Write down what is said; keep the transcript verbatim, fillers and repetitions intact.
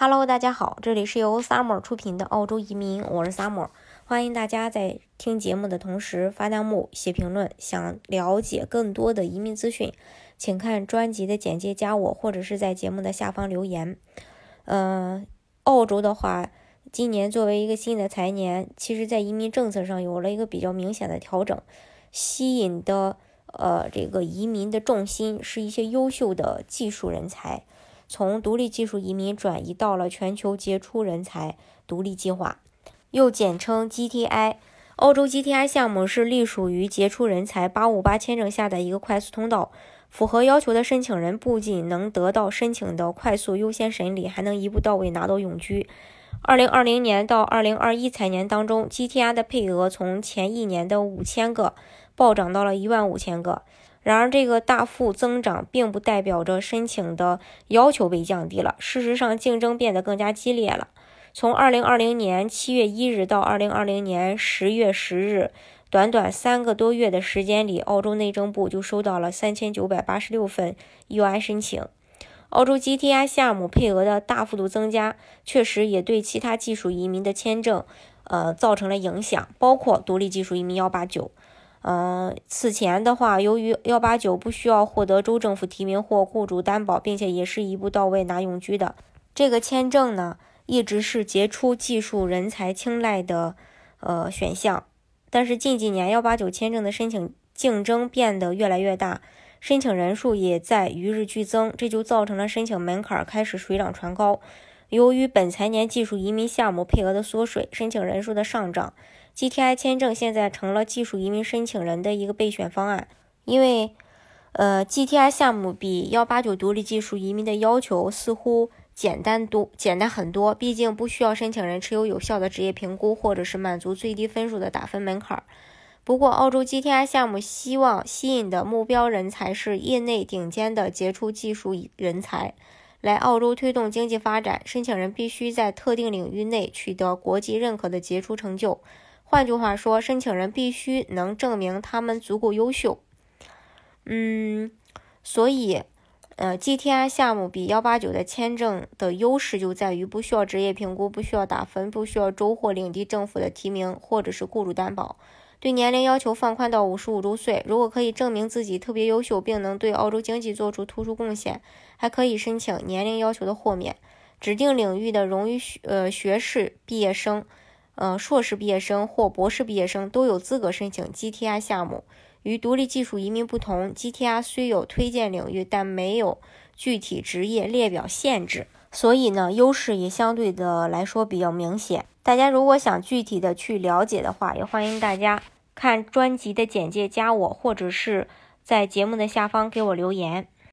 Hello， 大家好，这里是由 Summer 出品的澳洲移民，我是 Summer， 欢迎大家在听节目的同时发弹幕、写评论。想了解更多的移民资讯，请看专辑的简介，加我，或者是在节目的下方留言。呃，澳洲的话，今年作为一个新的财年，其实在移民政策上有了一个比较明显的调整，吸引的呃这个移民的重心是一些优秀的技术人才。从独立技术移民转移到了全球杰出人才独立计划，又简称 G T I。 澳洲 G T I 项目是隶属于杰出人才八五八签证下的一个快速通道，符合要求的申请人不仅能得到申请的快速优先审理，还能一步到位拿到永居。二零二零年到二零二一财年当中， G T I 的配额从前一年的五千个暴涨到了一万五千个。然而这个大幅增长并不代表着申请的要求被降低了，事实上竞争变得更加激烈了。从二零二零年七月一日到二零二零年十月十日，短短三个多月的时间里，澳洲内政部就收到了三千九百八十六份 U I 申请。澳洲 G T I 项目配额的大幅度增加，确实也对其他技术移民的签证呃，造成了影响，包括独立技术移民一八九。嗯、呃，此前的话，由于一八九不需要获得州政府提名或雇主担保，并且也是一步到位拿永居的，这个签证呢，一直是杰出技术人才青睐的呃选项。但是近几年一八九签证的申请竞争变得越来越大，申请人数也在与日俱增，这就造成了申请门槛开始水涨船高。由于本财年技术移民项目配额的缩水，申请人数的上涨， G T I 签证现在成了技术移民申请人的一个备选方案。因为呃 G T I 项目比一八九独立技术移民的要求似乎简单多简单很多，毕竟不需要申请人持有有效的职业评估或者是满足最低分数的打分门槛。不过澳洲 G T I 项目希望吸引的目标人才是业内顶尖的杰出技术人才。来澳洲推动经济发展，申请人必须在特定领域内取得国际认可的杰出成就。换句话说，申请人必须能证明他们足够优秀。嗯，所以，呃 ，G T I 项目比一八九的签证的优势就在于不需要职业评估，不需要打分，不需要州或领地政府的提名或者是雇主担保。对年龄要求放宽到五十五周岁，如果可以证明自己特别优秀并能对澳洲经济做出突出贡献，还可以申请年龄要求的豁免。指定领域的荣誉呃学士毕业生、呃硕士毕业生或博士毕业生都有资格申请 G T I 项目。与独立技术移民不同， G T I 虽有推荐领域，但没有具体职业列表限制，所以呢，优势也相对的来说比较明显。大家如果想具体的去了解的话，也欢迎大家看专辑的简介，加我，或者是在节目的下方给我留言。